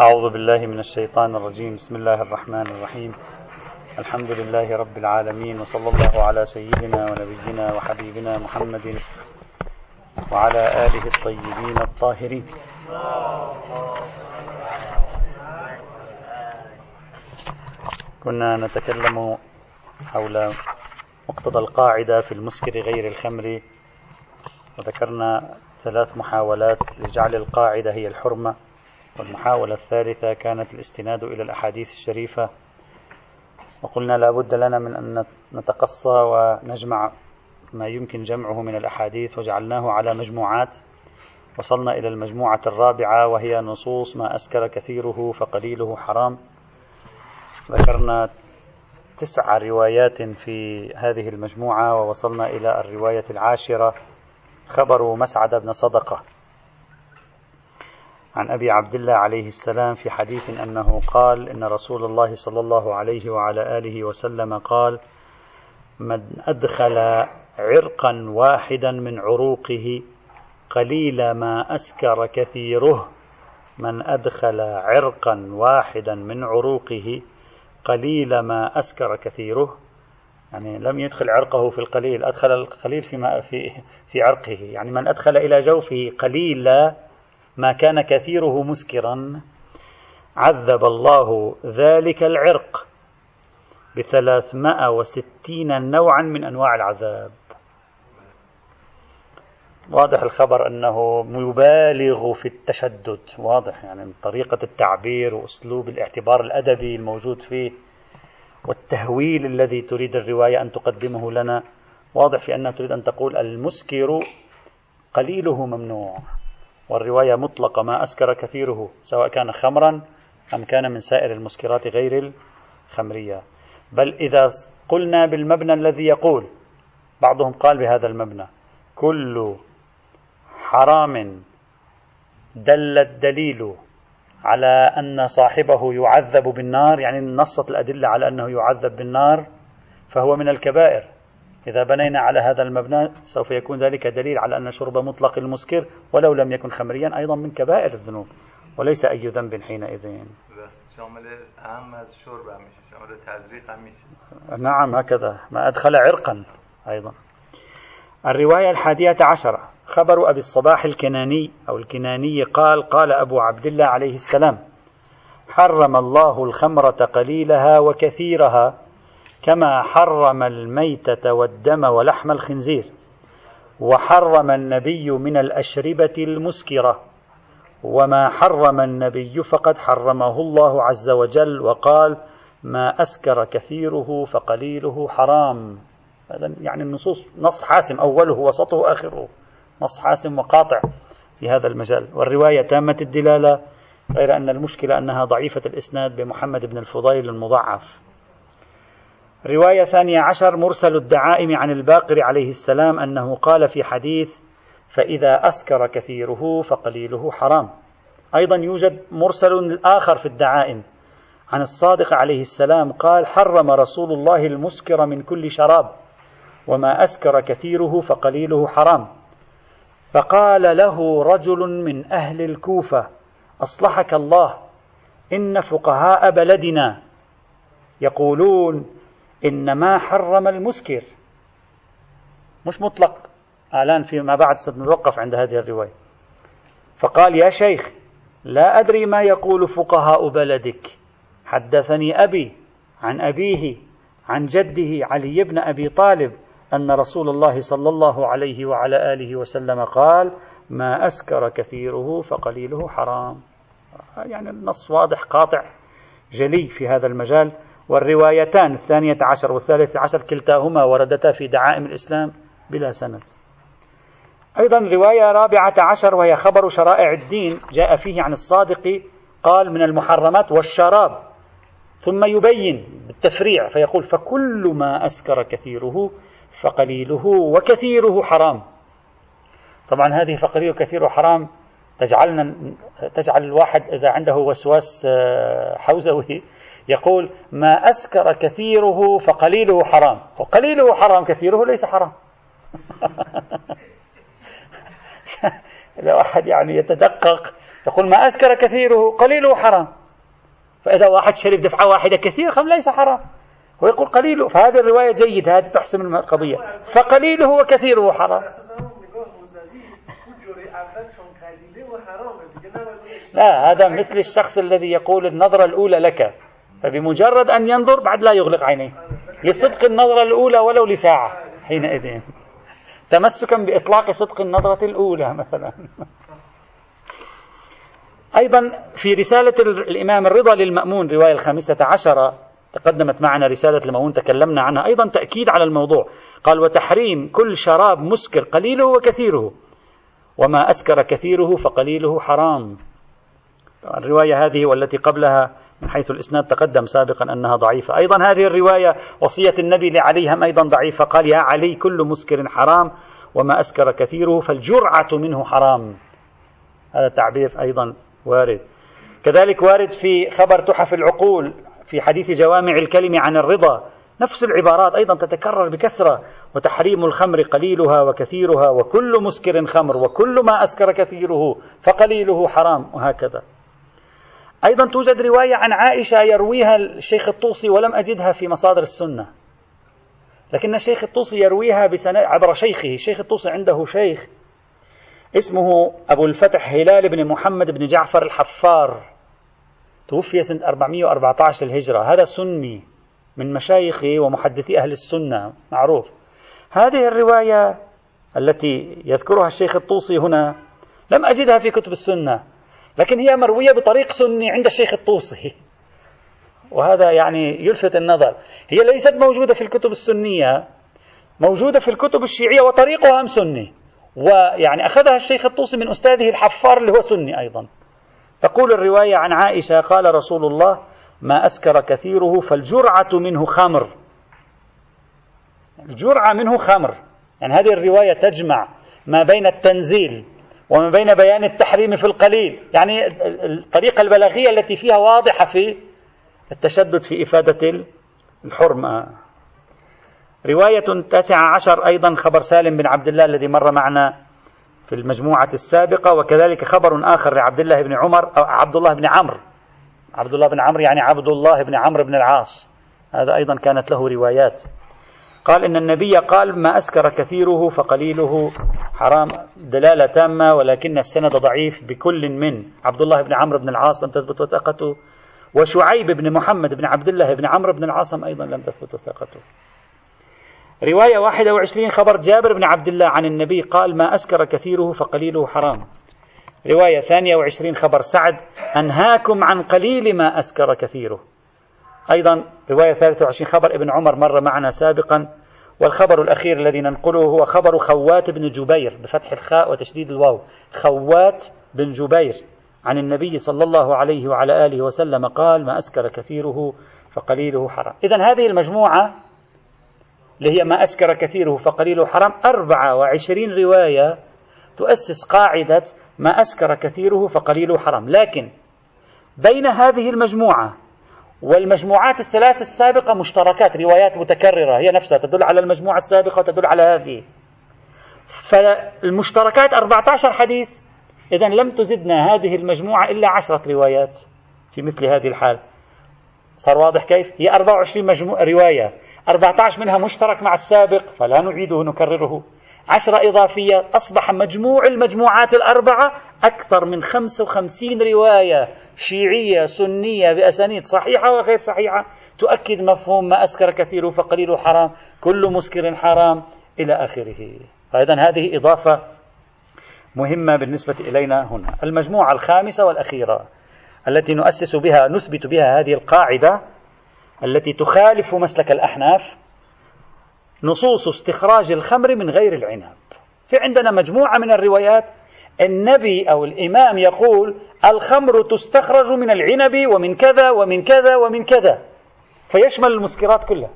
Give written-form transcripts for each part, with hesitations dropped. أعوذ بالله من الشيطان الرجيم. بسم الله الرحمن الرحيم. الحمد لله رب العالمين، وصلى الله على سيدنا ونبينا وحبيبنا محمد وعلى آله الطيبين الطاهرين. كنا نتكلم حول مقتضى القاعدة في المسكر غير الخمر، وذكرنا 3 محاولات لجعل القاعدة هي الحرمة، والمحاولة الثالثة كانت الاستناد إلى الأحاديث الشريفة، وقلنا لا بد لنا من أن نتقصى ونجمع ما يمكن جمعه من الأحاديث، وجعلناه على مجموعات. وصلنا إلى المجموعة الرابعة وهي نصوص ما أسكر كثيره فقليله حرام. ذكرنا 9 روايات في هذه المجموعة، ووصلنا إلى الرواية 10 خبر مسعد بن صدقة عن أبي عبد الله عليه السلام في حديث أنه قال إن رسول الله صلى الله عليه وعلى آله وسلم قال: من أدخل عرقا واحدا من عروقه قليل ما أسكر كثيره، من أدخل عرقا واحدا من عروقه قليل ما أسكر كثيره، يعني لم يدخل عرقه في القليل، أدخل القليل في عرقه، يعني من أدخل إلى جوفه قليل ما كان كثيره مسكرا عذب الله ذلك العرق 360 نوعا من أنواع العذاب. واضح الخبر أنه يبالغ في التشدد، واضح يعني من طريقة التعبير وأسلوب الاعتبار الأدبي الموجود فيه والتهويل الذي تريد الرواية أن تقدمه لنا، واضح في أنها تريد أن تقول المسكر قليله ممنوع، والرواية مطلقة ما أسكر كثيره سواء كان خمرا أم كان من سائر المسكرات غير الخمرية. بل إذا قلنا بالمبنى الذي يقول بعضهم قال بهذا المبنى: كل حرام دل الدليل على أن صاحبه يعذب بالنار، يعني نصت الأدلة على أنه يعذب بالنار، فهو من الكبائر. إذا بنينا على هذا المبنى سوف يكون ذلك دليل على أن شرب مطلق المسكر ولو لم يكن خمريا أيضا من كبائر الذنوب، وليس أي ذنب حينئذ. نعم، هكذا ما أدخل عرقا. أيضا 11 خبر أبي الصباح الكناني أو الكناني قال: قال أبو عبد الله عليه السلام: حرم الله الخمرة قليلها وكثيرها كما حرم الميتة والدم ولحم الخنزير، وحرم النبي من الأشربة المسكرة، وما حرم النبي فقد حرمه الله عز وجل، وقال: ما أسكر كثيره فقليله حرام. يعني النصوص نص حاسم، أوله وسطه آخره، نص حاسم وقاطع في هذا المجال. والرواية تامة الدلالة، غير أن المشكلة أنها ضعيفة الإسناد بمحمد بن الفضيل المضعف. 12 مرسل الدعائم عن الباقر عليه السلام أنه قال في حديث: فإذا أسكر كثيره فقليله حرام. أيضا يوجد مرسل آخر في الدعائم عن الصادق عليه السلام قال: حرم رسول الله المسكر من كل شراب، وما أسكر كثيره فقليله حرام. فقال له رجل من أهل الكوفة: أصلحك الله، إن فقهاء بلدنا يقولون إنما حرم المسكر، مش مطلق. الآن فيما بعد سنتوقف عند هذه الرواية. فقال: يا شيخ، لا أدري ما يقول فقهاء بلدك، حدثني أبي عن أبيه عن جده علي بن أبي طالب أن رسول الله صلى الله عليه وعلى آله وسلم قال: ما أسكر كثيره فقليله حرام. يعني النص واضح قاطع جلي في هذا المجال. والروايتان 12 و13 كلتاهما وردتا في دعائم الإسلام بلا سند. أيضا 14 وهي خبر شرائع الدين جاء فيه عن الصادق قال: من المحرمات والشراب، ثم يبين بالتفريع فيقول: فكل ما أسكر كثيره فقليله وكثيره حرام. طبعا هذه فقليله وكثيره حرام تجعل الواحد إذا عنده وسواس حوزوي يقول: ما أسكر كثيره فقليله حرام، وقليله حرام كثيره ليس حرام. لو أحد يعني يتدقق يقول ما أسكر كثيره قليله حرام. فإذا واحد شرب دفعة واحدة كثير خم ليس حرام، ويقول قليله. فهذه الرواية جيدة، هذه تحسم القضية. فقليله وكثيره حرام. لا، هذا مثل الشخص الذي يقول النظرة الأولى لك، فبمجرد أن ينظر بعد لا يغلق عينيه لصدق النظرة الأولى ولو لساعة، حينئذ تمسكا بإطلاق صدق النظرة الأولى مثلا. أيضا في رسالة الإمام الرضا للمأمون رواية 15 تقدمت معنا رسالة المأمون تكلمنا عنها، أيضا تأكيد على الموضوع. قال وتحريم كل شراب مسكر قليله وكثيره، وما أسكر كثيره فقليله حرام. الرواية هذه والتي قبلها من حيث الإسناد تقدم سابقا أنها ضعيفة. أيضا هذه الرواية وصية النبي لعليهم أيضا ضعيفة، قال يا علي كل مسكر حرام وما أسكر كثيره فالجرعة منه حرام. هذا التعبير أيضا وارد. كذلك وارد في خبر تحف العقول في حديث جوامع الكلم عن الرضا، نفس العبارات أيضا تتكرر بكثرة، وتحريم الخمر قليلها وكثيرها، وكل مسكر خمر، وكل ما أسكر كثيره فقليله حرام، وهكذا. أيضا توجد رواية عن عائشة يرويها الشيخ الطوسي ولم أجدها في مصادر السنة، لكن الشيخ الطوسي يرويها عبر شيخه. الشيخ الطوسي عنده شيخ اسمه أبو الفتح هلال بن محمد بن جعفر الحفار، توفي سنة 414 الهجرة. هذا سني من مشايخه ومحدثي أهل السنة معروف. هذه الرواية التي يذكرها الشيخ الطوسي هنا لم أجدها في كتب السنة، لكن هي مروية بطريق سني عند الشيخ الطوسي، وهذا يعني يلفت النظر. هي ليست موجودة في الكتب السنية، موجودة في الكتب الشيعية وطريقها هم سني، ويعني أخذها الشيخ الطوسي من أستاذه الحفار اللي هو سني أيضا. تقول الرواية عن عائشة قال رسول الله ما أسكر كثيره فالجرعة منه خمر. الجرعة منه خمر، يعني هذه الرواية تجمع ما بين التنزيل وما بين بيان التحريم في القليل، يعني الطريقة البلاغية التي فيها واضحة في التشدد في إفادة الحرمة. رواية 19 أيضا خبر سالم بن عبد الله الذي مر معنا في المجموعة السابقة، وكذلك خبر آخر لعبد الله بن عمر أو عبد الله بن عمرو، عبد الله بن عمرو يعني عبد الله بن عمرو بن العاص، هذا أيضا كانت له روايات. قال إن النبي قال ما أسكر كثيره فقليله حرام، دلالة تامة، ولكن السند ضعيف بكل من عبد الله بن عمرو بن العاص لم تثبت وثاقته، وشعيب بن محمد بن عبد الله بن عمرو بن العاص أيضا لم تثبت وثاقته. رواية 21 خبر جابر بن عبد الله عن النبي قال ما أسكر كثيره فقليله حرام. رواية 22 خبر سعد أنهاكم عن قليل ما أسكر كثيره. أيضا رواية 23 خبر ابن عمر مر معنا سابقا. والخبر الأخير الذي ننقله هو خبر خوات بن جبير بفتح الخاء وتشديد الواو، خوات بن جبير عن النبي صلى الله عليه وعلى آله وسلم قال ما أسكر كثيره فقليله حرام. إذن هذه المجموعة اللي هي ما أسكر كثيره فقليله حرام 24 رواية تؤسس قاعدة ما أسكر كثيره فقليله حرام. لكن بين هذه المجموعة والمجموعات الثلاث السابقة مشتركات، روايات متكررة هي نفسها تدل على المجموعة السابقة وتدل على هذه، فالمشتركات 14 حديث. إذن لم تزدنا هذه المجموعة إلا 10 روايات في مثل هذه الحال. صار واضح كيف؟ هي 24 رواية، 14 منها مشترك مع السابق فلا نعيده نكرره، 10 إضافية. أصبح مجموع المجموعات ال4 أكثر من 55 رواية شيعية سنية بأسانيد صحيحة وغير صحيحة تؤكد مفهوم ما أسكر كثيره فقليله حرام، كل مسكر حرام إلى آخره. فإذا هذه إضافة مهمة بالنسبة إلينا هنا. المجموعة الخامسة والأخيرة التي نؤسس بها نثبت بها هذه القاعدة التي تخالف مسلك الأحناف، نصوص استخراج الخمر من غير العنب. في عندنا مجموعة من الروايات النبي أو الإمام يقول الخمر تستخرج من العنب ومن كذا ومن كذا ومن كذا، فيشمل المسكرات كلها.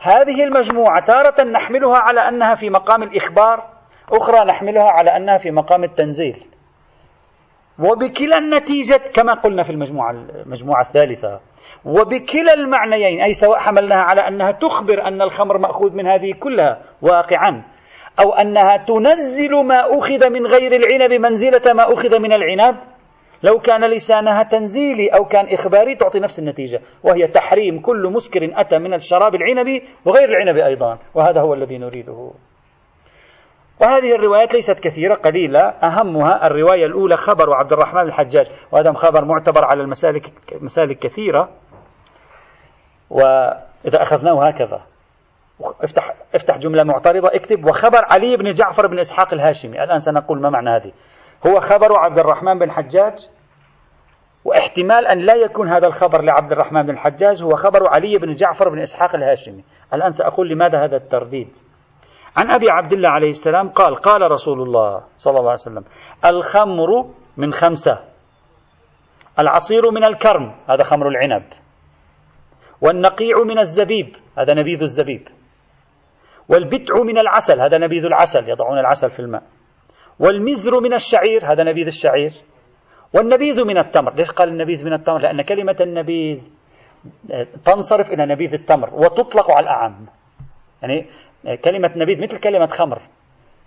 هذه المجموعة تارة نحملها على أنها في مقام الإخبار، أخرى نحملها على أنها في مقام التنزيل، وبكلا النتيجة كما قلنا في المجموعة الثالثة، وبكلا المعنيين، أي سواء حملناها على أنها تخبر أن الخمر مأخوذ من هذه كلها واقعا، أو أنها تنزل ما أخذ من غير العنب منزلة ما أخذ من العنب، لو كان لسانها تنزيلي أو كان إخباري تعطي نفس النتيجة، وهي تحريم كل مسكر أتى من الشراب العنبي وغير العنب أيضا، وهذا هو الذي نريده. وهذه الروايات ليست كثيرة، قليلة، أهمها الرواية الأولى خبر عبد الرحمن الحجاج، وهذا خبر معتبر على المسالك كثيرة، وإذا أخذناه هكذا افتح جملة معترضة، اكتب وخبر علي بن جعفر بن إسحاق الهاشمي. الآن سنقول ما معنى هذه. هو خبر عبد الرحمن بن الحجاج، واحتمال أن لا يكون هذا الخبر لعبد الرحمن بن الحجاج، هو خبر علي بن جعفر بن إسحاق الهاشمي. الآن سأقول لماذا هذا الترديد. عن أبي عبد الله عليه السلام قال: قال رسول الله صلى الله عليه وسلم: الخمر من 5، العصير من الكرم، هذا خمر العنب، والنقيع من الزبيب، هذا نبيذ الزبيب، والبتع من العسل، هذا نبيذ العسل، يضعون العسل في الماء، والمزر من الشعير، هذا نبيذ الشعير، والنبيذ من التمر. ليش قال النبيذ من التمر؟ لأن كلمة النبيذ تنصرف إلى نبيذ التمر وتطلق على الأعم، يعني كلمة نبيذ مثل كلمة خمر،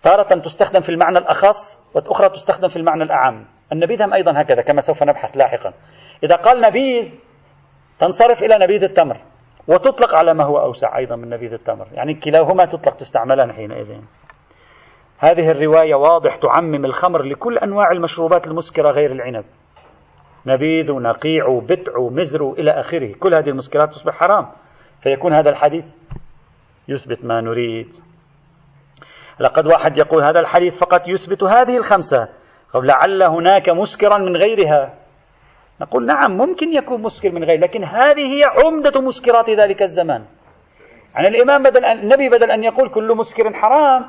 تارة تستخدم في المعنى الأخص وأخرى تستخدم في المعنى الأعم. النبيذ هم أيضا هكذا كما سوف نبحث لاحقا. إذا قال نبيذ تنصرف إلى نبيذ التمر وتطلق على ما هو أوسع أيضا من نبيذ التمر، يعني كلاهما تطلق، تستعملان حينئذ. هذه الرواية واضح تعمم الخمر لكل أنواع المشروبات المسكرة غير العنب، نبيذ، نقيع، بتع، مزر إلى آخره، كل هذه المسكرات تصبح حرام، فيكون هذا الحديث يثبت ما نريد. لقد واحد يقول هذا الحديث فقط يثبت هذه 5، لعل هناك مسكرا من غيرها. نقول نعم، ممكن يكون مسكر من غير، لكن هذه هي عمدة مسكرات ذلك الزمان. عن الإمام النبي بدل أن يقول كل مسكر حرام،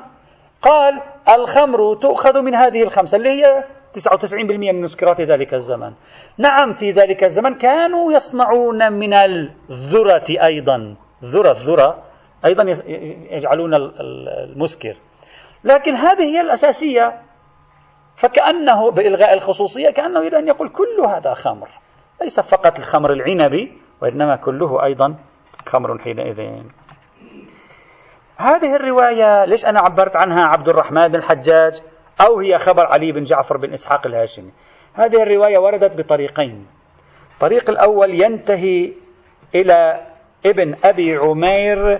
قال الخمر تؤخذ من هذه 5 اللي هي 99% من مسكرات ذلك الزمان. نعم، في ذلك الزمان كانوا يصنعون من الذرة أيضا، الذرة أيضا يجعلون المسكر، لكن هذه هي الأساسية. فكأنه بإلغاء الخصوصية كأنه إذا أن يقول كل هذا خمر، ليس فقط الخمر العنبي وإنما كله أيضا خمر حينئذ. هذه الرواية ليش أنا عبرت عنها عبد الرحمن بن الحجاج أو هي خبر علي بن جعفر بن إسحاق الهاشمي؟ هذه الرواية وردت بطريقين. الطريق الأول ينتهي إلى ابن أبي عمير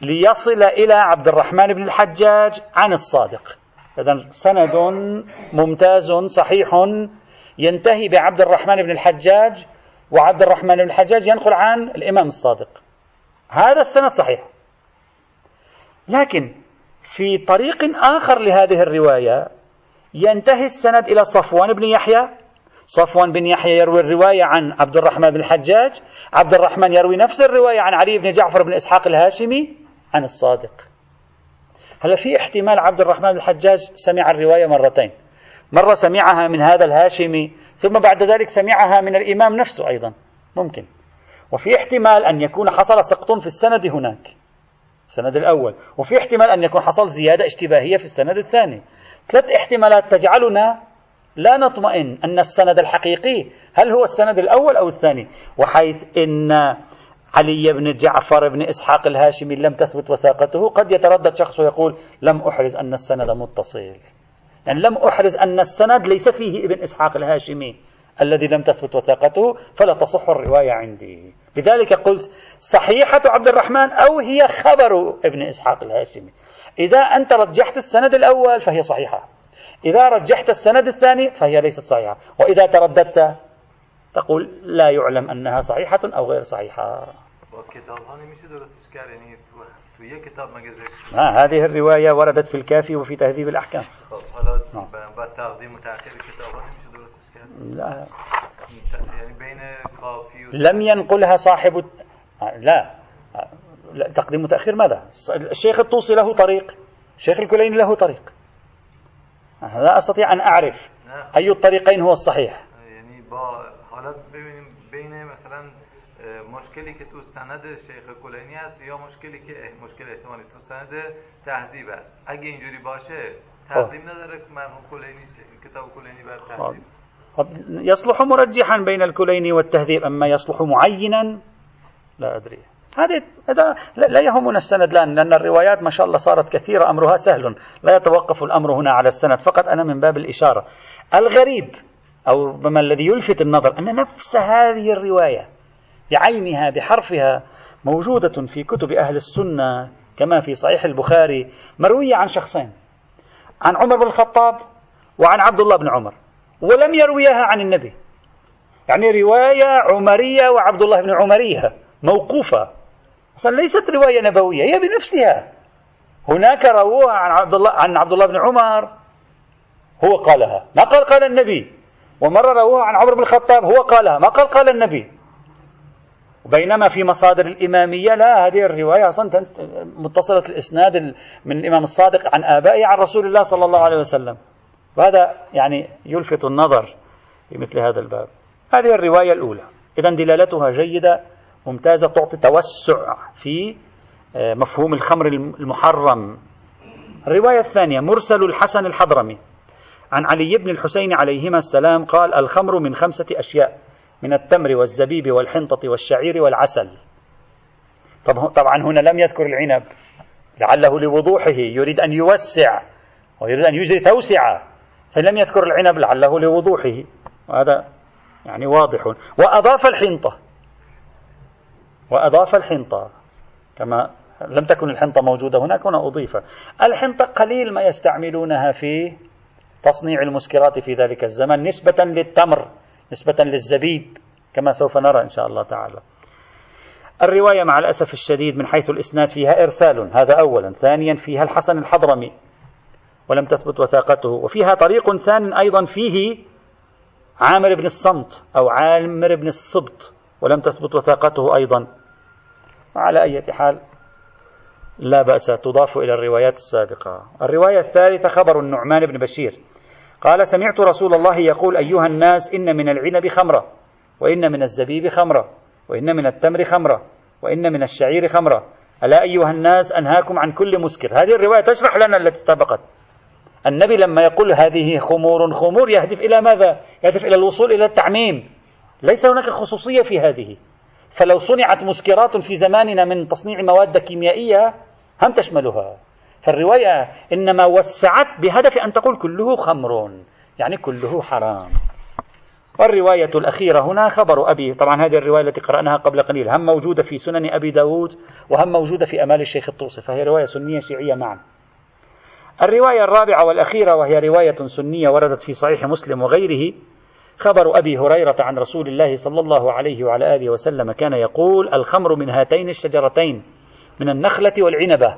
ليصل إلى عبد الرحمن بن الحجاج عن الصادق، إذن سند ممتاز صحيح ينتهي بعبد الرحمن بن الحجاج، وعبد الرحمن بن الحجاج ينقل عن الإمام الصادق، هذا السند صحيح. لكن في طريق آخر لهذه الرواية ينتهي السند إلى صفوان بن يحيى، صفوان بن يحيى يروي الرواية عن عبد الرحمن بن الحجاج، عبد الرحمن يروي نفس الرواية عن علي بن جعفر بن إسحاق الهاشمي عن الصادق. هلا في احتمال عبد الرحمن بن الحجاج سمع الرواية مرتين، مرة سمعها من هذا الهاشمي ثم بعد ذلك سمعها من الإمام نفسه أيضا، ممكن. وفي احتمال أن يكون حصل سقط في السند هناك، السند الأول، وفي احتمال أن يكون حصل زيادة اشتباهية في السند الثاني. 3 احتمالات تجعلنا لا نطمئن أن السند الحقيقي هل هو السند الأول أو الثاني، وحيث إن علي بن جعفر بن إسحاق الهاشمي لم تثبت وثاقته، قد يتردد شخص ويقول لم أحرز أن السند متصل، يعني لم أحرز أن السند ليس فيه ابن إسحاق الهاشمي الذي لم تثبت وثاقته، فلا تصح الرواية عندي. لذلك قلت صحيحة عبد الرحمن أو هي خبر ابن إسحاق الهاشمي. إذا أنت رجحت السند الأول فهي صحيحة، إذا رجحت السند الثاني فهي ليست صحيحة، وإذا ترددت تقول لا يعلم أنها صحيحة أو غير صحيحة. هذه الرواية وردت في الكافي وفي تهذيب الأحكام. لا، لم ينقلها صاحب، لا تقديم متأخر ماذا؟ الشيخ الطوسي له طريق، الشيخ الكليني له طريق، لا أستطيع أن أعرف أي الطريقين هو الصحيح. يعني حالات بين مثلا مشكلی که تو سند شیخ کلینی هست یا مشکلی که مشکل احتمالی تو سند تهذیب است. اگه اینجوری باشه تقدیم نداره که مرحوم کلینی کتاب کلینی بر تهذیب. خب يصلح مرجحا بين الكليني والتهذيب، اما يصلح معينا لا ادري. هذا لا يهمنا السند الآن، لأن الروايات ما شاء الله صارت كثيرة أمرها سهل، لا يتوقف الأمر هنا على السند فقط. أنا من باب الإشارة. الغريب أو ما الذي يلفت النظر أن نفس هذه الرواية بعينها بحرفها موجودة في كتب أهل السنة كما في صحيح البخاري، مروية عن شخصين، عن عمر بن الخطاب وعن عبد الله بن عمر، ولم يرويها عن النبي. يعني رواية عمرية وعبد الله بن عمرية موقوفة، أصلا ليست رواية نبوية هي بنفسها. هناك رووها عن عبد الله بن عمر هو قالها ما قال النبي، ومرة رووها عن عمر بن الخطاب هو قالها ما قال النبي. بينما في مصادر الإمامية لا، هذه الرواية أصلا متصلة الإسناد من الإمام الصادق عن آبائه عن رسول الله صلى الله عليه وسلم. وهذا يعني يلفت النظر في مثل هذا الباب. هذه الرواية الأولى إذن دلالتها جيدة ممتازة، تعطي توسع في مفهوم الخمر المحرم. الرواية الثانية مرسل الحسن الحضرمي عن علي بن الحسين عليهما السلام قال: الخمر من 5 أشياء، من التمر والزبيب والحنطة والشعير والعسل. طبعا هنا لم يذكر العنب، لعله لوضوحه، يريد أن يوسع ويريد أن يجري توسعة، فلم يذكر العنب لعله لوضوحه، وهذا يعني واضح. وأضاف الحنطة كما لم تكن الحنطة موجودة هناك، هنا أضيفها. الحنطة قليل ما يستعملونها في تصنيع المسكرات في ذلك الزمن، نسبة للتمر، نسبة للزبيب، كما سوف نرى إن شاء الله تعالى. الرواية مع الأسف الشديد من حيث الإسناد فيها إرسال، هذا أولا. ثانيا فيها الحسن الحضرمي ولم تثبت وثاقته، وفيها طريق ثان أيضا فيه عامر بن الصمت أو عامر بن الصبط ولم تثبت وثاقته أيضا. وعلى أي حال لا بأس، تضاف إلى الروايات السابقة. الرواية الثالثة خبر النعمان بن بشير قال: سمعت رسول الله يقول: أيها الناس، إن من العنب خمرة، وإن من الزبيب خمرة، وإن من التمر خمرة، وإن من الشعير خمرة، ألا أيها الناس أنهاكم عن كل مسكر. هذه الرواية تشرح لنا التي سبقت. النبي لما يقول هذه خمور خمور يهدف إلى ماذا؟ يهدف إلى الوصول إلى التعميم، ليس هناك خصوصية في هذه. فلو صنعت مسكرات في زماننا من تصنيع مواد كيميائية هم تشملها. فالرواية إنما وسعت بهدف أن تقول كله خمر، يعني كله حرام. والرواية الأخيرة هنا خبر أبي، طبعا هذه الرواية التي قرأناها قبل قليل هم موجودة في سنن أبي داود وهم موجودة في أمال الشيخ الطوسي، فهي رواية سنية شيعية معا. الرواية الرابعة والأخيرة وهي رواية سنية وردت في صحيح مسلم وغيره، خبر أبي هريرة عن رسول الله صلى الله عليه وعلى آله وسلم كان يقول: الخمر من هاتين الشجرتين، من النخلة والعنبة.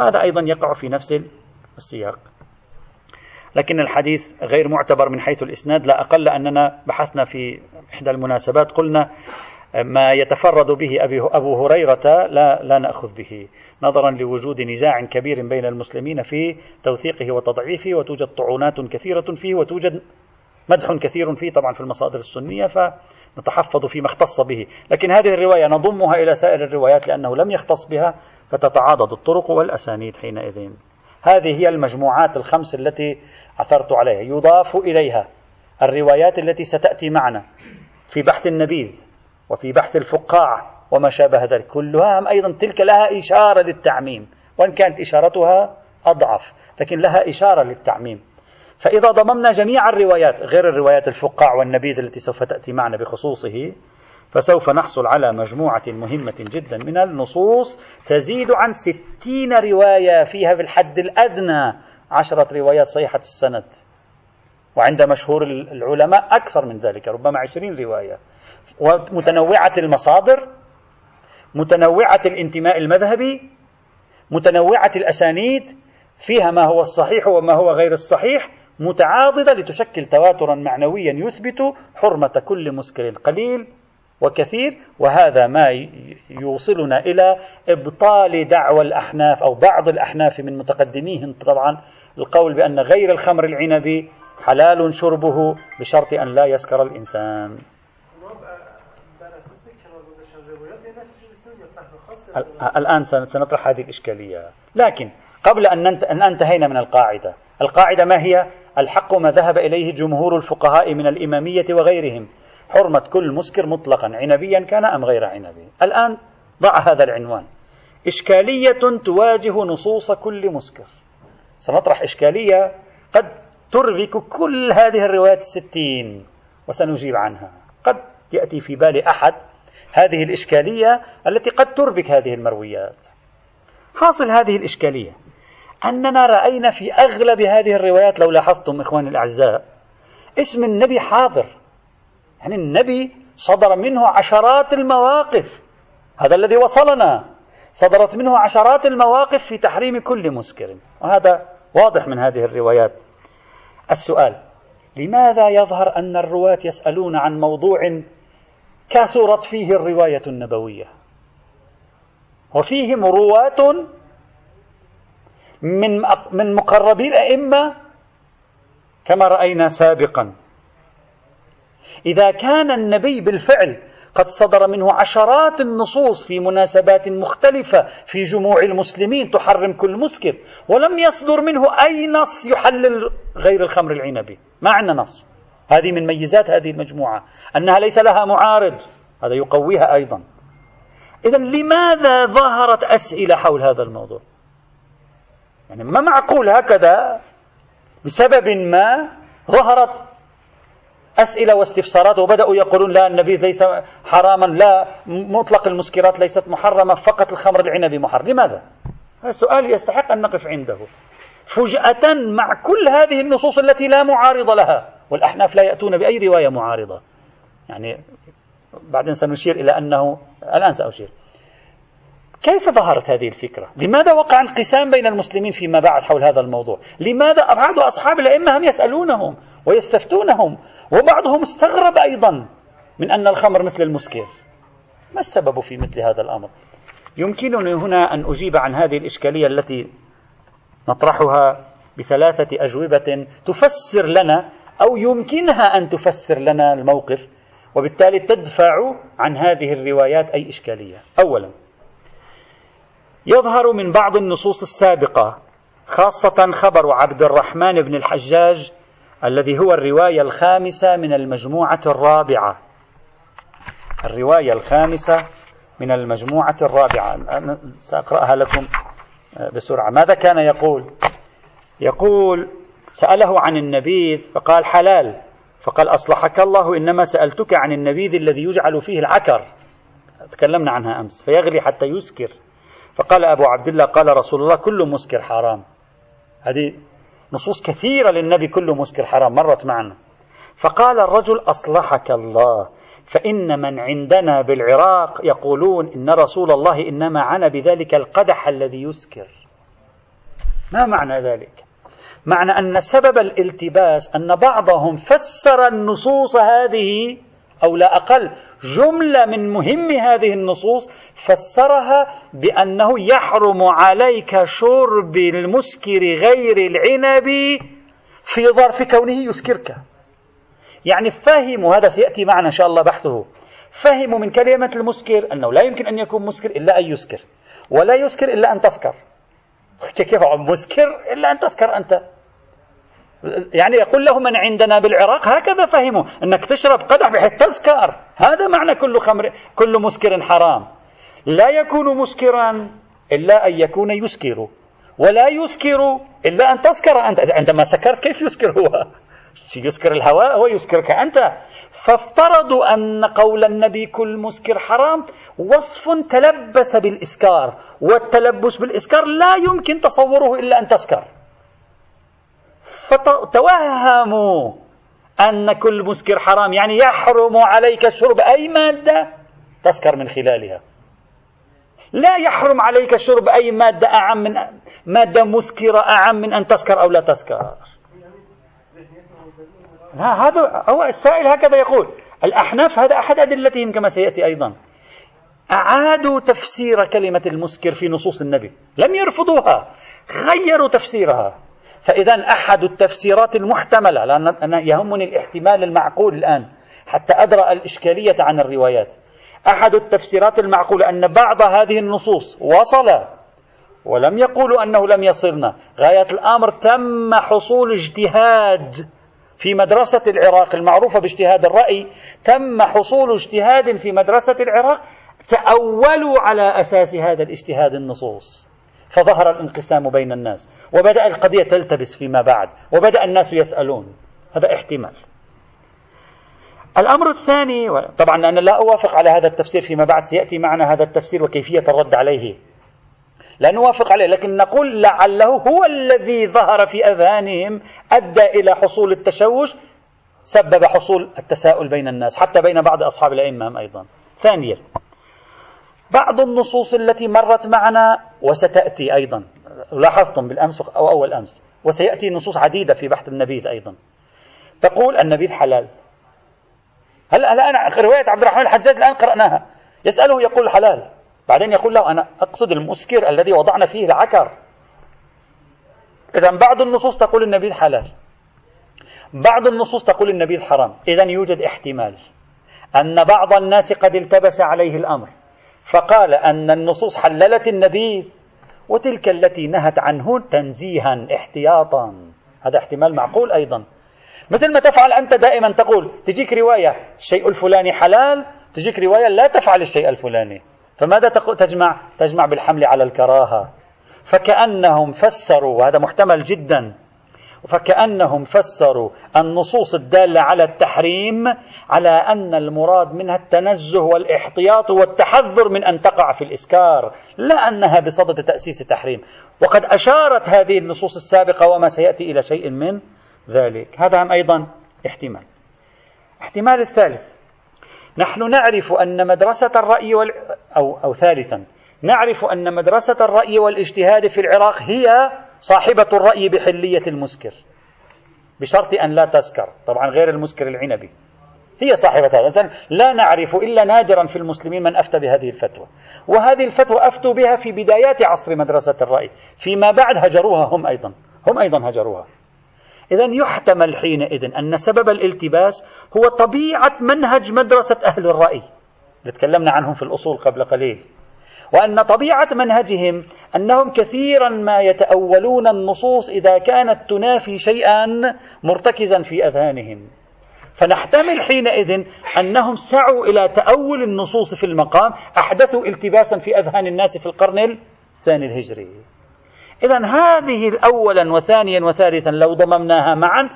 هذا أيضا يقع في نفس السياق، لكن الحديث غير معتبر من حيث الإسناد، لا أقل أننا بحثنا في إحدى المناسبات قلنا ما يتفرد به أبو هريرة لا نأخذ به، نظرا لوجود نزاع كبير بين المسلمين في توثيقه وتضعيفه، وتوجد طعونات كثيرة فيه، وتوجد مدح كثير فيه طبعا في المصادر السنية، فنتحفظ فيما اختص به. لكن هذه الرواية نضمها إلى سائر الروايات لأنه لم يختص بها، فتتعاضد الطرق والأسانيد حينئذ. هذه هي المجموعات الخمس التي عثرت عليها، يضاف إليها الروايات التي ستأتي معنا في بحث النبيذ وفي بحث الفقاعة وما شابه ذلك، كلها هم أيضا تلك لها إشارة للتعميم، وإن كانت إشارتها أضعف لكن لها إشارة للتعميم. فإذا ضممنا جميع الروايات غير الروايات الفقاع والنبيذ التي سوف تأتي معنا بخصوصه، فسوف نحصل على مجموعة مهمة جدا من النصوص تزيد عن 60 رواية، فيها في الحد الأدنى 10 روايات صحيحة السند، وعند مشهور العلماء أكثر من ذلك، ربما 20 رواية، ومتنوعة المصادر، متنوعة الانتماء المذهبي، متنوعة الأسانيد، فيها ما هو الصحيح وما هو غير الصحيح، متعاضدة لتشكل تواترا معنويا يثبت حرمة كل مسكر قليل وكثير. وهذا ما يوصلنا إلى إبطال دعوى الأحناف أو بعض الأحناف من متقدميهم طبعا، القول بأن غير الخمر العنبي حلال شربه بشرط أن لا يسكر الإنسان. الآن سنطرح هذه الإشكالية، لكن قبل أن انتهينا من القاعدة. القاعدة ما هي؟ الحق ما ذهب إليه جمهور الفقهاء من الإمامية وغيرهم، حرمة كل مسكر مطلقا، عنبيا كان أم غير عنبي. الآن ضع هذا العنوان: إشكالية تواجه نصوص كل مسكر. سنطرح إشكالية قد تربك كل هذه الروايات 60 وسنجيب عنها. قد يأتي في بالي أحد هذه الإشكالية التي قد تربك هذه المرويات. حاصل هذه الإشكالية أننا رأينا في أغلب هذه الروايات، لو لاحظتم إخواني الأعزاء، اسم النبي حاضر، يعني النبي صدر منه عشرات المواقف، هذا الذي وصلنا، صدرت منه عشرات المواقف في تحريم كل مسكر، وهذا واضح من هذه الروايات. السؤال: لماذا يظهر أن الرواة يسألون عن موضوع كثرت فيه الرواية النبوية وفيهم رواة من مقربي الأئمة كما رأينا سابقا؟ إذا كان النبي بالفعل قد صدر منه عشرات النصوص في مناسبات مختلفة في جموع المسلمين تحرم كل مسكر، ولم يصدر منه أي نص يحلل غير الخمر العنبي، ما عندنا نص. هذه من ميزات هذه المجموعة أنها ليس لها معارض، هذا يقويها أيضا. إذن لماذا ظهرت أسئلة حول هذا الموضوع؟ يعني ما معقول هكذا بسبب ما ظهرت أسئلة واستفسارات وبدأوا يقولون لا، النبي ليس حراما، لا، مطلق المسكرات ليست محرمة، فقط الخمر العنبي محرم. لماذا؟ هذا سؤال يستحق أن نقف عنده. فجأة مع كل هذه النصوص التي لا معارض لها، والأحناف لا يأتون بأي رواية معارضة، يعني بعدين سنشير إلى أنه الآن سأشير. كيف ظهرت هذه الفكرة؟ لماذا وقع انقسام بين المسلمين فيما بعد حول هذا الموضوع؟ لماذا بعض أصحاب الأئمة هم يسألونهم ويستفتونهم، وبعضهم استغرب أيضا من أن الخمر مثل المسكر؟ ما السبب في مثل هذا الأمر؟ يمكنني هنا أن أجيب عن هذه الإشكالية التي نطرحها بثلاثة أجوبة تفسر لنا أو يمكنها أن تفسر لنا الموقف، وبالتالي تدفع عن هذه الروايات أي إشكالية. أولا، يظهر من بعض النصوص السابقة، خاصة خبر عبد الرحمن بن الحجاج الذي هو الرواية الخامسة من المجموعة الرابعة، الرواية الخامسة من المجموعة الرابعة، سأقرأها لكم بسرعة. ماذا كان يقول؟ يقول: سأله عن النبيذ فقال: حلال، فقال: أصلحك الله، إنما سألتك عن النبيذ الذي يجعل فيه العكر، تكلمنا عنها أمس، فيغلي حتى يسكر. فقال أبو عبد الله: قال رسول الله: كل مسكر حرام. هذه نصوص كثيرة للنبي، كل مسكر حرام، مرت معنا. فقال الرجل: أصلحك الله، فإن من عندنا بالعراق يقولون إن رسول الله إنما عنا بذلك القدح الذي يسكر. ما معنى ذلك؟ معنى أن سبب الالتباس أن بعضهم فسر النصوص هذه، أو لا أقل جملة من مهم هذه النصوص فسرها بأنه يحرم عليك شرب المسكر غير العنب في ظرف كونه يسكرك. يعني فهموا، هذا سيأتي معنا إن شاء الله بحثه، فهموا من كلمة المسكر أنه لا يمكن أن يكون مسكر إلا أن يسكر، ولا يسكر إلا أن تسكر. كيف مسكر إلا أن تسكر أنت؟ يعني يقول له من عندنا بالعراق هكذا فهموا، أنك تشرب قدح بحيث تسكر، هذا معنى كل مسكر حرام. لا يكون مسكرا إلا أن يكون يسكر، ولا يسكر إلا أن تسكر أنت. عندما سكرت كيف يسكر هو؟ يسكر الهواء، هو يسكرك أنت. فافترضوا أن قول النبي كل مسكر حرام وصف تلبس بالإسكار، والتلبس بالإسكار لا يمكن تصوره إلا أن تسكر. فتوهموا أن كل مسكر حرام يعني يحرم عليك شرب أي مادة تسكر من خلالها. لا يحرم عليك شرب أي مادة أعم من مادة مسكرة أعم من أن تسكر أو لا تسكر. هذا هو السائل هكذا يقول. الأحناف هذا أحد أدلتهم كما سيأتي أيضا، أعادوا تفسير كلمة المسكر في نصوص النبي، لم يرفضوها، غيروا تفسيرها. فإذا أحد التفسيرات المحتملة، لأن أنا يهمني الاحتمال المعقول الآن حتى أدرأ الإشكالية عن الروايات، أحد التفسيرات المعقولة أن بعض هذه النصوص وصل، ولم يقولوا أنه لم يصلنا، غاية الأمر تم حصول اجتهاد في مدرسة العراق المعروفة باجتهاد الرأي، تم حصول اجتهاد في مدرسة العراق تأولوا على أساس هذا الاجتهاد النصوص، فظهر الانقسام بين الناس، وبدأ القضية تلتبس فيما بعد، وبدأ الناس يسألون. هذا احتمال. الأمر الثاني، طبعا أنا لا أوافق على هذا التفسير فيما بعد، سيأتي معنا هذا التفسير وكيفية الرد عليه، لا نوافق عليه، لكن نقول لعله هو الذي ظهر في أذهانهم أدى إلى حصول التشوش، سبب حصول التساؤل بين الناس حتى بين بعض أصحاب الأئمة أيضا. ثانيا، بعض النصوص التي مرت معنا وستأتي أيضا، لاحظتم بالأمس أو أول أمس، وسيأتي نصوص عديدة في بحث النبيذ أيضا، تقول النبيذ حلال. هلا أنا رواية عبد الرحمن الحجاج الآن قرأناها، يسأله يقول حلال، بعدين يقول له أنا أقصد المسكر الذي وضعنا فيه العكر. إذن بعض النصوص تقول النبيذ حلال، بعض النصوص تقول النبيذ حرام. إذن يوجد احتمال أن بعض الناس قد التبس عليه الأمر، فقال أن النصوص حللت النبيذ وتلك التي نهت عنه تنزيها احتياطا. هذا احتمال معقول أيضا، مثل ما تفعل أنت دائما، تقول تجيك رواية الشيء الفلاني حلال، تجيك رواية لا تفعل الشيء الفلاني، فماذا تجمع؟ تجمع بالحمل على الكراهة. فكأنهم فسروا، وهذا محتمل جدا، فكأنهم فسروا النصوص الدالة على التحريم على أن المراد منها التنزه والاحتياط والتحذر من أن تقع في الإسكار، لا أنها بصدد تأسيس التحريم. وقد أشارت هذه النصوص السابقة وما سيأتي إلى شيء من ذلك. هذا هم أيضا احتمال. احتمال الثالث، نحن نعرف أن مدرسة الرأي ثالثا، نعرف أن مدرسة الرأي والاجتهاد في العراق هي صاحبة الرأي بحلية المسكر بشرط أن لا تسكر، طبعا غير المسكر العنبي، هي صاحبة هذا. لا نعرف إلا نادرا في المسلمين من أفتى بهذه الفتوى، وهذه الفتوى أفتوا بها في بدايات عصر مدرسة الرأي، فيما بعد هجروها هم أيضا هجروها. إذن يحتمل حينئذ أن سبب الالتباس هو طبيعة منهج مدرسة أهل الرأي اللي تكلمنا عنهم في الأصول قبل قليل، وأن طبيعة منهجهم أنهم كثيرا ما يتأولون النصوص إذا كانت تنافي شيئا مرتكزا في أذهانهم. فنحتمل حينئذ أنهم سعوا إلى تأول النصوص في المقام، أحدثوا التباسا في أذهان الناس في القرن الثاني الهجري. إذن هذه الأولا وثانيا وثالثا لو ضممناها معا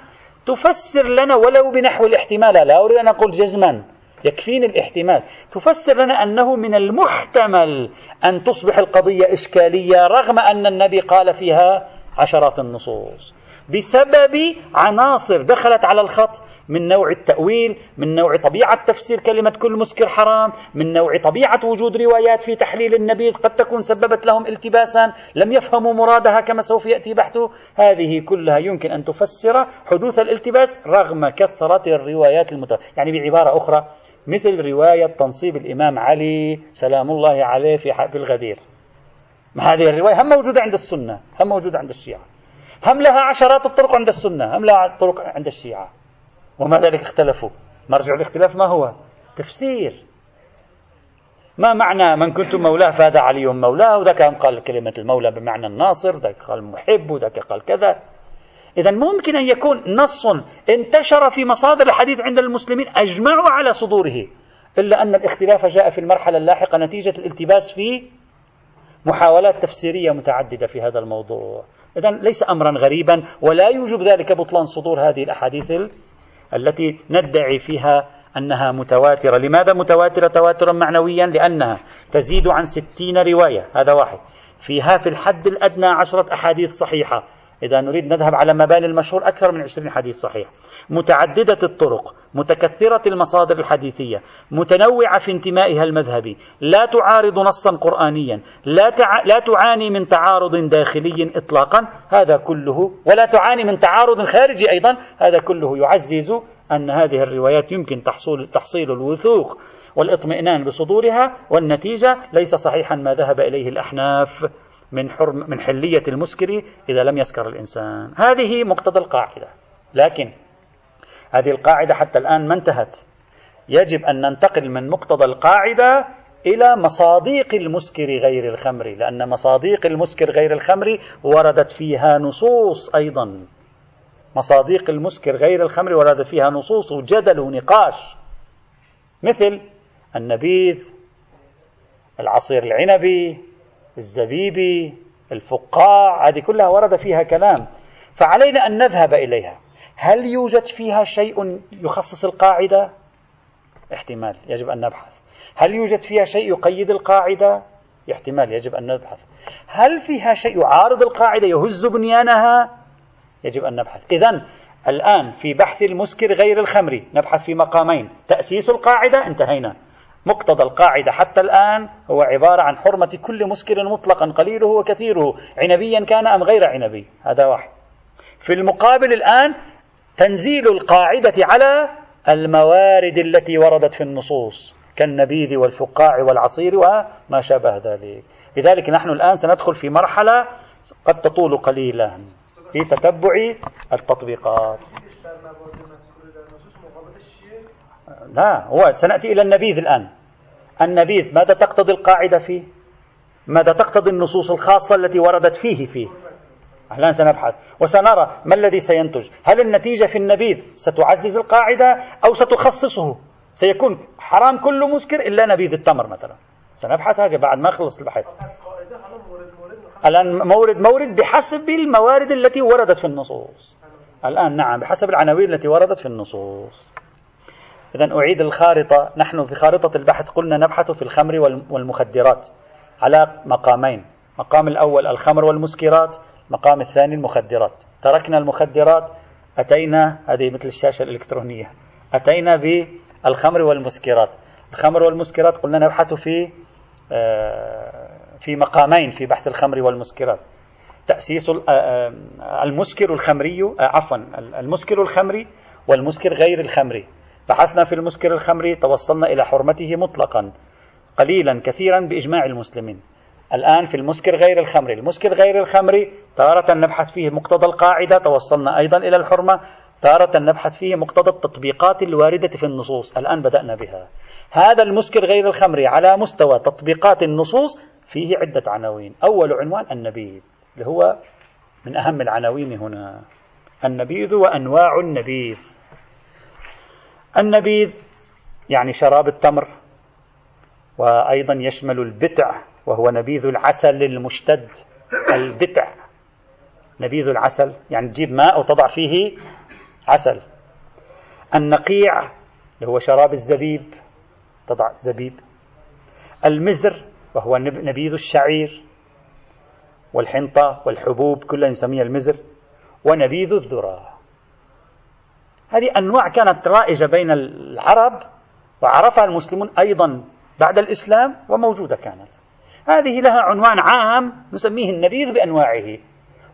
تفسر لنا ولو بنحو الاحتمال، لا أريد أن أقول جزما، يكفيني الاحتمال، تفسر لنا أنه من المحتمل أن تصبح القضية إشكالية رغم أن النبي قال فيها عشرات النصوص، بسبب عناصر دخلت على الخط من نوع التأويل، من نوع طبيعة تفسير كلمة كل مسكر حرام، من نوع طبيعة وجود روايات في تحليل النبيذ قد تكون سببت لهم التباسا لم يفهموا مرادها كما سوف يأتي بحثه. هذه كلها يمكن أن تفسر حدوث الالتباس رغم كثرة الروايات المتواترة. يعني بعبارة أخرى، مثل رواية تنصيب الإمام علي سلام الله عليه في الغدير، ما هذه الرواية هم موجودة عند السنة، هم موجودة عند الشيعة، هم لها عشرات الطرق عند السنة، هم لها طرق عند الشيعة، وما ذلك اختلفوا. مرجع الاختلاف ما هو؟ تفسير. ما معنى من كنت مولاه فهذا علي مولاه، وذاك قال كلمة المولى بمعنى الناصر، ذاك قال محب، وذاك قال كذا. إذن ممكن أن يكون نص انتشر في مصادر الحديث عند المسلمين أجمعوا على صدوره، إلا أن الاختلاف جاء في المرحلة اللاحقة نتيجة الالتباس في محاولات تفسيرية متعددة في هذا الموضوع. إذن ليس أمرا غريبا، ولا يوجب ذلك بطلان صدور هذه الأحاديث التي ندعي فيها أنها متواترة. لماذا متواترة تواترا معنويا؟ لأنها تزيد عن 60 رواية، هذا واحد، فيها في الحد الأدنى 10 أحاديث صحيحة، إذا نريد نذهب على مباني المشهور أكثر من 20 حديث صحيح، متعددة الطرق، متكثرة المصادر الحديثية، متنوعة في انتمائها المذهبي، لا تعارض نصا قرآنيا، لا تعاني من تعارض داخلي إطلاقا، هذا كله، ولا تعاني من تعارض خارجي أيضا، هذا كله يعزز أن هذه الروايات يمكن تحصيل الوثوق والإطمئنان بصدورها. والنتيجة ليس صحيحا ما ذهب إليه الأحناف من حلية المسكر إذا لم يسكر الإنسان. هذه مقتضى القاعدة، لكن هذه القاعدة حتى الآن ما انتهت، يجب أن ننتقل من مقتضى القاعدة إلى مصادق المسكر غير الخمر، لأن مصادق المسكر غير الخمر وردت فيها نصوص أيضا، مصادق المسكر غير الخمر وردت فيها نصوص وجدل ونقاش، مثل النبيذ العصير العنبي، الزبيبي، الفقاع، هذه كلها ورد فيها كلام، فعلينا أن نذهب إليها. هل يوجد فيها شيء يخصص القاعدة؟ احتمال، يجب أن نبحث. هل يوجد فيها شيء يقيد القاعدة؟ احتمال، يجب أن نبحث. هل فيها شيء يعارض القاعدة، يهز بنيانها؟ يجب أن نبحث. إذن الآن في بحث المسكر غير الخمري نبحث في مقامين: تأسيس القاعدة، انتهينا. مقتضى القاعدة حتى الآن هو عبارة عن حرمة كل مسكر مطلقا، قليله وكثيره، عنبيا كان أم غير عنبي، هذا واحد. في المقابل الآن تنزيل القاعدة على الموارد التي وردت في النصوص كالنبيذ والفقاع والعصير وما شابه ذلك. لذلك نحن الآن سندخل في مرحلة قد تطول قليلا في تتبع التطبيقات. لا، هو سنأتي إلى النبيذ الآن. النبيذ ماذا تقتضي القاعدة فيه؟ ماذا تقتضي النصوص الخاصة التي وردت فيه؟ الآن سنبحث وسنرى ما الذي سينتج. هل النتيجة في النبيذ ستعزز القاعدة أو ستخصصه؟ سيكون حرام كل مسكر إلا نبيذ التمر مثلا. سنبحث هكذا بعد ما خلص البحث. الآن مورد بحسب الموارد التي وردت في النصوص. الآن نعم، بحسب العناوين التي وردت في النصوص. إذن أعيد الخارطة. نحن في خارطة البحث قلنا نبحث في الخمر والمخدرات على مقامين: مقام الأول الخمر والمسكرات، مقام الثاني المخدرات. تركنا المخدرات، أتينا هذه مثل الشاشة الإلكترونية، أتينا بالخمر والمسكرات. الخمر والمسكرات قلنا نبحث في مقامين في بحث الخمر والمسكرات: تأسيس المسكر الخمري، المسكر الخمري والمسكر غير الخمري. بحثنا في المسكر الخمري، توصلنا إلى حرمته مطلقا، قليلا، كثيرا، بإجماع المسلمين. الآن في المسكر غير الخمري، المسكر غير الخمري تارة نبحث فيه مقتضى القاعدة، توصلنا أيضا إلى الحرمة. تارة نبحث فيه مقتضى التطبيقات الواردة في النصوص، الآن بدأنا بها. هذا المسكر غير الخمري على مستوى تطبيقات النصوص فيه عدة عناوين. أول عنوان النبيذ، اللي هو من أهم العناوين هنا. النبيذ وأنواع النبيذ. النبيذ يعني شراب التمر، وأيضا يشمل البتع، وهو نبيذ العسل المشتد. البتع نبيذ العسل، يعني تجيب ماء وتضع فيه عسل. النقيع اللي هو شراب الزبيب، تضع زبيب. المزر وهو نبيذ الشعير، والحنطة والحبوب كلها نسميها المزر. ونبيذ الذرة. هذه أنواع كانت رائجة بين العرب، وعرفها المسلمون أيضا بعد الإسلام، وموجودة كانت. هذه لها عنوان عام نسميه النبيذ بأنواعه،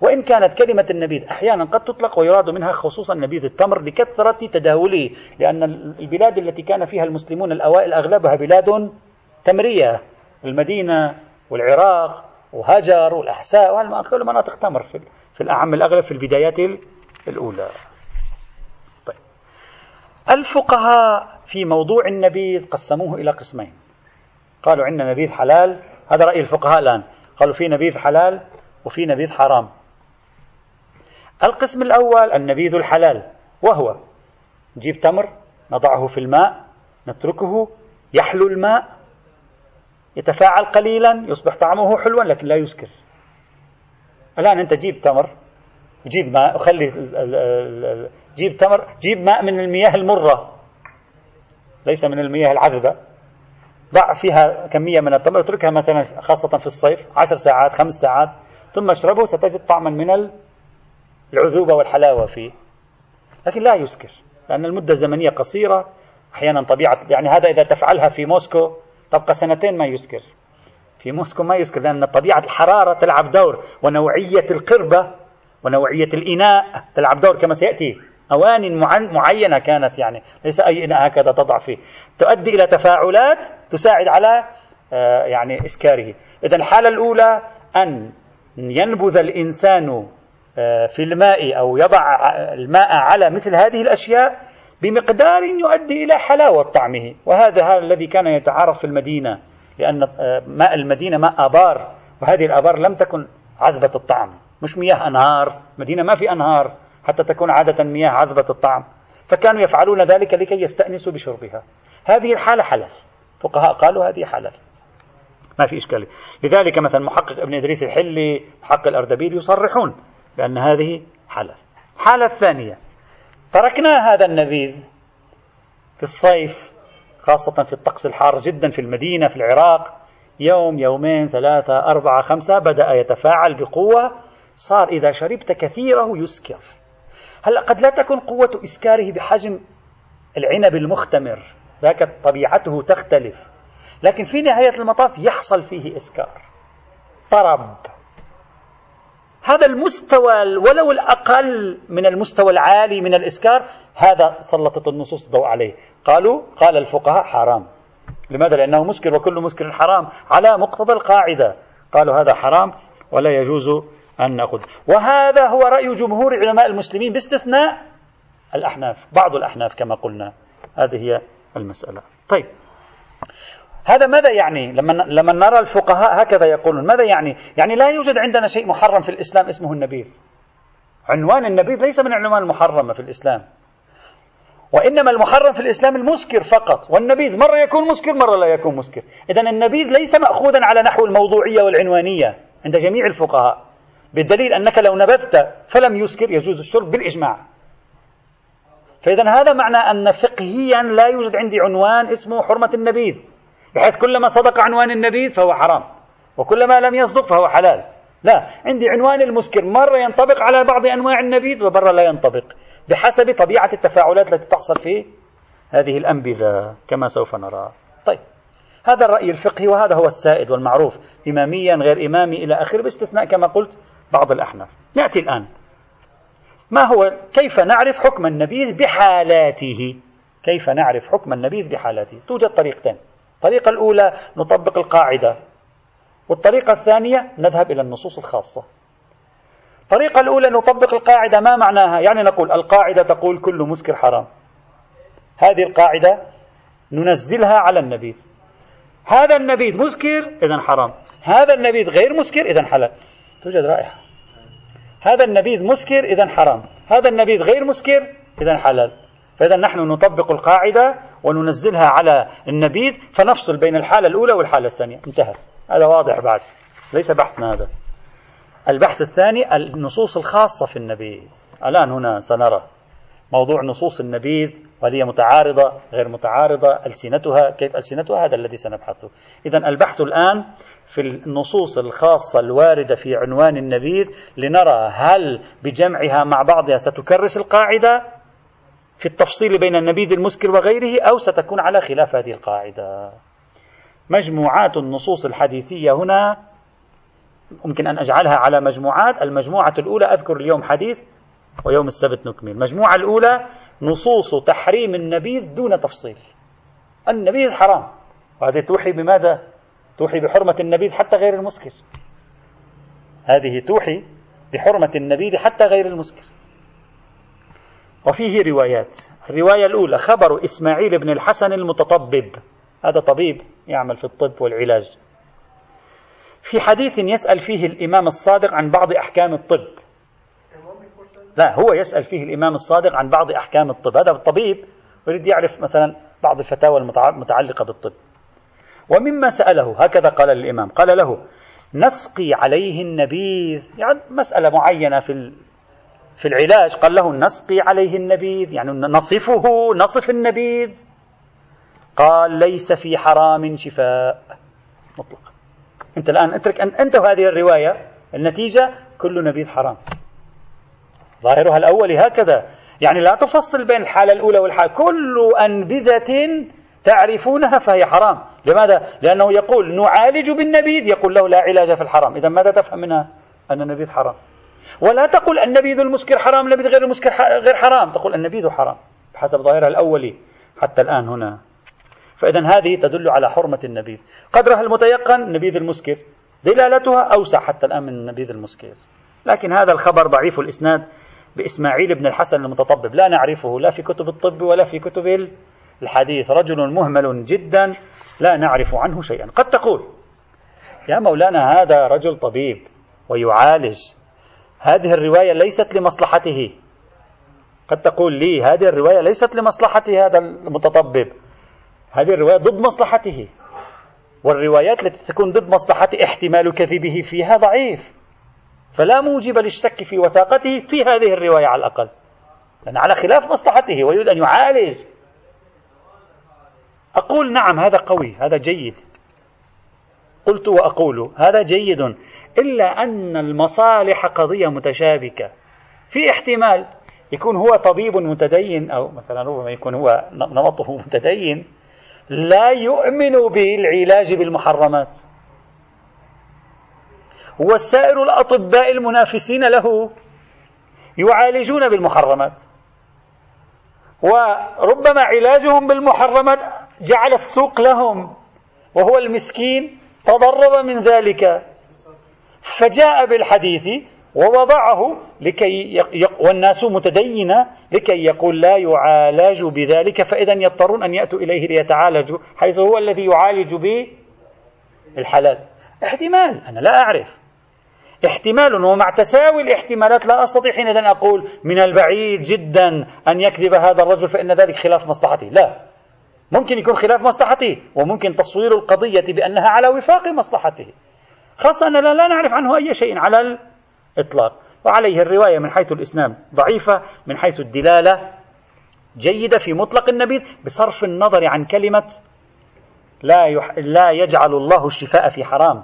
وإن كانت كلمة النبيذ أحيانا قد تطلق ويراد منها خصوصا نبيذ التمر لكثرة تداوله، لأن البلاد التي كان فيها المسلمون الأوائل أغلبها بلاد تمرية، المدينة والعراق وهجر والأحساء، وهذه مناطق تمر في الأعم الأغلب في البدايات الأولى. طيب، الفقهاء في موضوع النبيذ قسموه إلى قسمين. قالوا عندنا نبيذ حلال، هذا رأي الفقهاء الآن، قالوا في نبيذ حلال وفي نبيذ حرام. القسم الأول النبيذ الحلال، وهو نجيب تمر نضعه في الماء، نتركه يحلو الماء، يتفاعل قليلا، يصبح طعمه حلوا لكن لا يسكر. الآن أنت جيب تمر، جيب ماء، وخلي جيب تمر، جيب ماء من المياه المرة ليس من المياه العذبة، ضع فيها كمية من التمر، اتركها مثلا خاصة في الصيف 10 ساعات 5 ساعات، ثم اشربه، ستجد طعما من العذوبة والحلاوة فيه، لكن لا يسكر لأن المدة الزمنية قصيرة. أحيانا طبيعة، يعني هذا إذا تفعلها في موسكو تبقى سنتين ما يسكر، في موسكو ما يسكر، لأن طبيعة الحرارة تلعب دور، ونوعية القربة ونوعية الإناء تلعب دور كما سيأتي. أوان معينة كانت، يعني ليس أي إناء هكذا تضع فيه، تؤدي إلى تفاعلات تساعد على يعني إسكاره. إذن الحالة الأولى أن ينبذ الإنسان في الماء أو يضع الماء على مثل هذه الأشياء بمقدار يؤدي إلى حلاوة طعمه، وهذا الذي كان يتعارف في المدينة، لأن ماء المدينة ماء آبار، وهذه الآبار لم تكن عذبة الطعم، مش مياه أنهار، المدينة ما في أنهار حتى تكون عادة مياه عذبة الطعم، فكانوا يفعلون ذلك لكي يستأنسوا بشربها. هذه الحالة حلال، فقهاء قالوا هذه حلال. ما في إشكالية. لذلك مثلا محقق ابن إدريس الحلي، محقق الأردبيل يصرحون بأن هذه حلال. الحالة الثانية، تركنا هذا النبيذ في الصيف خاصة في الطقس الحار جدا في المدينة في العراق، يوم يومين ثلاثة أربعة خمسة بدأ يتفاعل بقوة، صار إذا شربت كثيره يسكر. هلأ قد لا تكون قوة إسكاره بحجم العنب المختمر، ذاك طبيعته تختلف، لكن في نهاية المطاف يحصل فيه إسكار طرب. هذا المستوى ولو الأقل من المستوى العالي من الإسكار هذا سلطت النصوص الضوء عليه، قالوا قال الفقهاء حرام. لماذا؟ لأنه مسكر وكل مسكر حرام على مقتضى القاعدة، قالوا هذا حرام ولا يجوز أن نأخذ. وهذا هو رأي جمهور علماء المسلمين باستثناء الأحناف، بعض الأحناف كما قلنا. هذه هي المسألة. طيب هذا ماذا يعني لما نرى الفقهاء هكذا يقولون؟ ماذا يعني؟ يعني لا يوجد عندنا شيء محرم في الإسلام اسمه النبيذ. عنوان النبيذ ليس من عنوان المحرمة في الإسلام، وإنما المحرم في الإسلام المسكر فقط، والنبيذ مرة يكون مسكر مرة لا يكون مسكر. إذن النبيذ ليس مأخوذا على نحو الموضوعية والعنوانية عند جميع الفقهاء، بالدليل أنك لو نبذت فلم يسكر يجوز الشرب بالإجماع. فإذن هذا معنى أن فقهيا لا يوجد عندي عنوان اسمه حرمة النبيذ، بحيث كلما صدق عنوان النبيذ فهو حرام وكلما لم يصدق فهو حلال. لا، عندي عنوان المسكر مرة ينطبق على بعض أنواع النبيذ وبرة لا ينطبق، بحسب طبيعة التفاعلات التي تحصل في هذه الأنبذة كما سوف نرى. طيب هذا الرأي الفقهي، وهذا هو السائد والمعروف إماميا غير إمامي إلى آخره، باستثناء كما قلت بعض الأحناف. نأتي الآن ما هو، كيف نعرف حكم النبيذ بحالاته؟ كيف نعرف حكم النبيذ بحالاته؟ توجد طريقتين. الطريقة الأولى نطبق القاعدة، والطريقة الثانية نذهب إلى النصوص الخاصة. الطريقة الأولى نطبق القاعدة، ما معناها؟ يعني نقول القاعدة تقول كل مسكر حرام، هذه القاعدة ننزلها على النبيذ. هذا النبيذ مسكر إذن حرام، هذا النبيذ غير مسكر إذن حلال. توجد رائحة، هذا النبيذ مسكر إذن حرام، هذا النبيذ غير مسكر إذن حلال. فإذا نحن نطبق القاعدة وننزلها على النبيذ، فنفصل بين الحالة الأولى والحالة الثانية. انتهى. هذا واضح بعد، ليس بحثنا هذا. البحث الثاني النصوص الخاصة في النبيذ. الآن هنا سنرى موضوع نصوص النبيذ، وهل هي متعارضة غير متعارضة، ألسنتها كيف ألسنتها، هذا الذي سنبحثه. إذن البحث الآن في النصوص الخاصة الواردة في عنوان النبيذ، لنرى هل بجمعها مع بعضها ستكرس القاعدة في التفصيل بين النبيذ المسكر وغيره، أو ستكون على خلاف هذه القاعدة. مجموعات النصوص الحديثية هنا ممكن أن أجعلها على مجموعات. المجموعة الأولى أذكر اليوم حديث ويوم السبت نكمل. المجموعة الأولى نصوص تحريم النبيذ دون تفصيل، النبيذ حرام، وهذه توحي بماذا؟ توحي بحرمة النبيذ حتى غير المسكر. هذه توحي بحرمة النبيذ حتى غير المسكر. وفيه روايات. الرواية الأولى خبر إسماعيل بن الحسن المتطبب، هذا طبيب يعمل في الطب والعلاج، في حديث يسأل فيه الإمام الصادق عن بعض أحكام الطب. لا، هو يسأل فيه الإمام الصادق عن بعض أحكام الطب، هذا الطبيب يريد يعرف مثلا بعض الفتاوى المتعلقة بالطب. ومما سأله هكذا قال الإمام، قال له نسقي عليه النبيذ، يعني مسألة معينة في العلاج، قال له نسقي عليه النبيذ، يعني نصفه، نصف النبيذ. قال ليس في حرام شفاء مطلق. أنت الآن اترك أنت هذه الرواية، النتيجة كل نبيذ حرام، ظاهرها الأول هكذا، يعني لا تفصل بين الحالة الأولى والحالة. كل أنبذة تعرفونها فهي حرام. لماذا؟ لأنه يقول نعالج بالنبيذ، يقول له لا علاج في الحرام. إذا ماذا تفهم منها؟ أن النبيذ حرام. ولا تقول النبيذ المسكر حرام، النبيذ غير المسكر غير حرام، تقول النبيذ حرام بحسب ظاهرها الأولي حتى الآن هنا. فإذن هذه تدل على حرمة النبيذ. قدرها المتيقن النبيذ المسكر، دلالتها أوسع حتى الآن من النبيذ المسكر. لكن هذا الخبر ضعيف الإسناد بإسماعيل بن الحسن المتطبب، لا نعرفه لا في كتب الطب ولا في كتب الحديث، رجل مهمل جدا لا نعرف عنه شيئا. قد تقول يا مولانا هذا رجل طبيب ويعالج، هذه الرواية ليست لمصلحته. قد تقول لي هذه الرواية ليست لمصلحته، هذا المتطبب، هذه الرواية ضد مصلحته. والروايات التي تكون ضد مصلحة احتمال كذبه فيها ضعيف، فلا موجب للشك في وثاقته في هذه الرواية على الأقل، لأن على خلاف مصلحته ويريد أن يعالج. أقول نعم هذا قوي، هذا جيد، قلت وأقول هذا جيد، إلا أن المصالح قضية متشابكة. في احتمال يكون هو طبيب متدين، أو مثلا ربما يكون هو نمطه متدين لا يؤمن بالعلاج بالمحرمات، والسائر الأطباء المنافسين له يعالجون بالمحرمات، وربما علاجهم بالمحرمات جعل السوق لهم، وهو المسكين تضرب من ذلك، فجاء بالحديث ووضعه لكي والناس متدينة لكي يقول لا يعالج بذلك، فإذا يضطرون أن يأتوا إليه ليتعالجوا، حيث هو الذي يعالج به الحلال. احتمال، أنا لا أعرف، احتمال، ومع تساوي الاحتمالات لا أستطيع حينئذ أن أقول من البعيد جدا أن يكذب هذا الرجل فإن ذلك خلاف مصلحته. لا، ممكن يكون خلاف مصلحته، وممكن تصوير القضية بأنها على وفاق مصلحته، خاصة أننا لا نعرف عنه أي شيء على إطلاق. وعليه الرواية من حيث الإسناد ضعيفة، من حيث الدلالة جيدة في مطلق النبيذ، بصرف النظر عن كلمة لا يجعل الله الشفاء في حرام،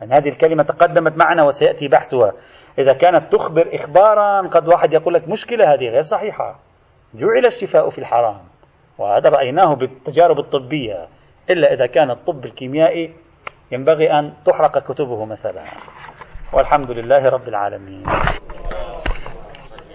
يعني هذه الكلمة تقدمت معنا وسيأتي بحثها. إذا كانت تخبر إخبارا قد واحد يقول لك مشكلة، هذه غير صحيحة، جعل الشفاء في الحرام، وهذا رأيناه بالتجارب الطبية، إلا إذا كان الطب الكيميائي ينبغي أن تحرق كتبه مثلا. والحمد لله رب العالمين.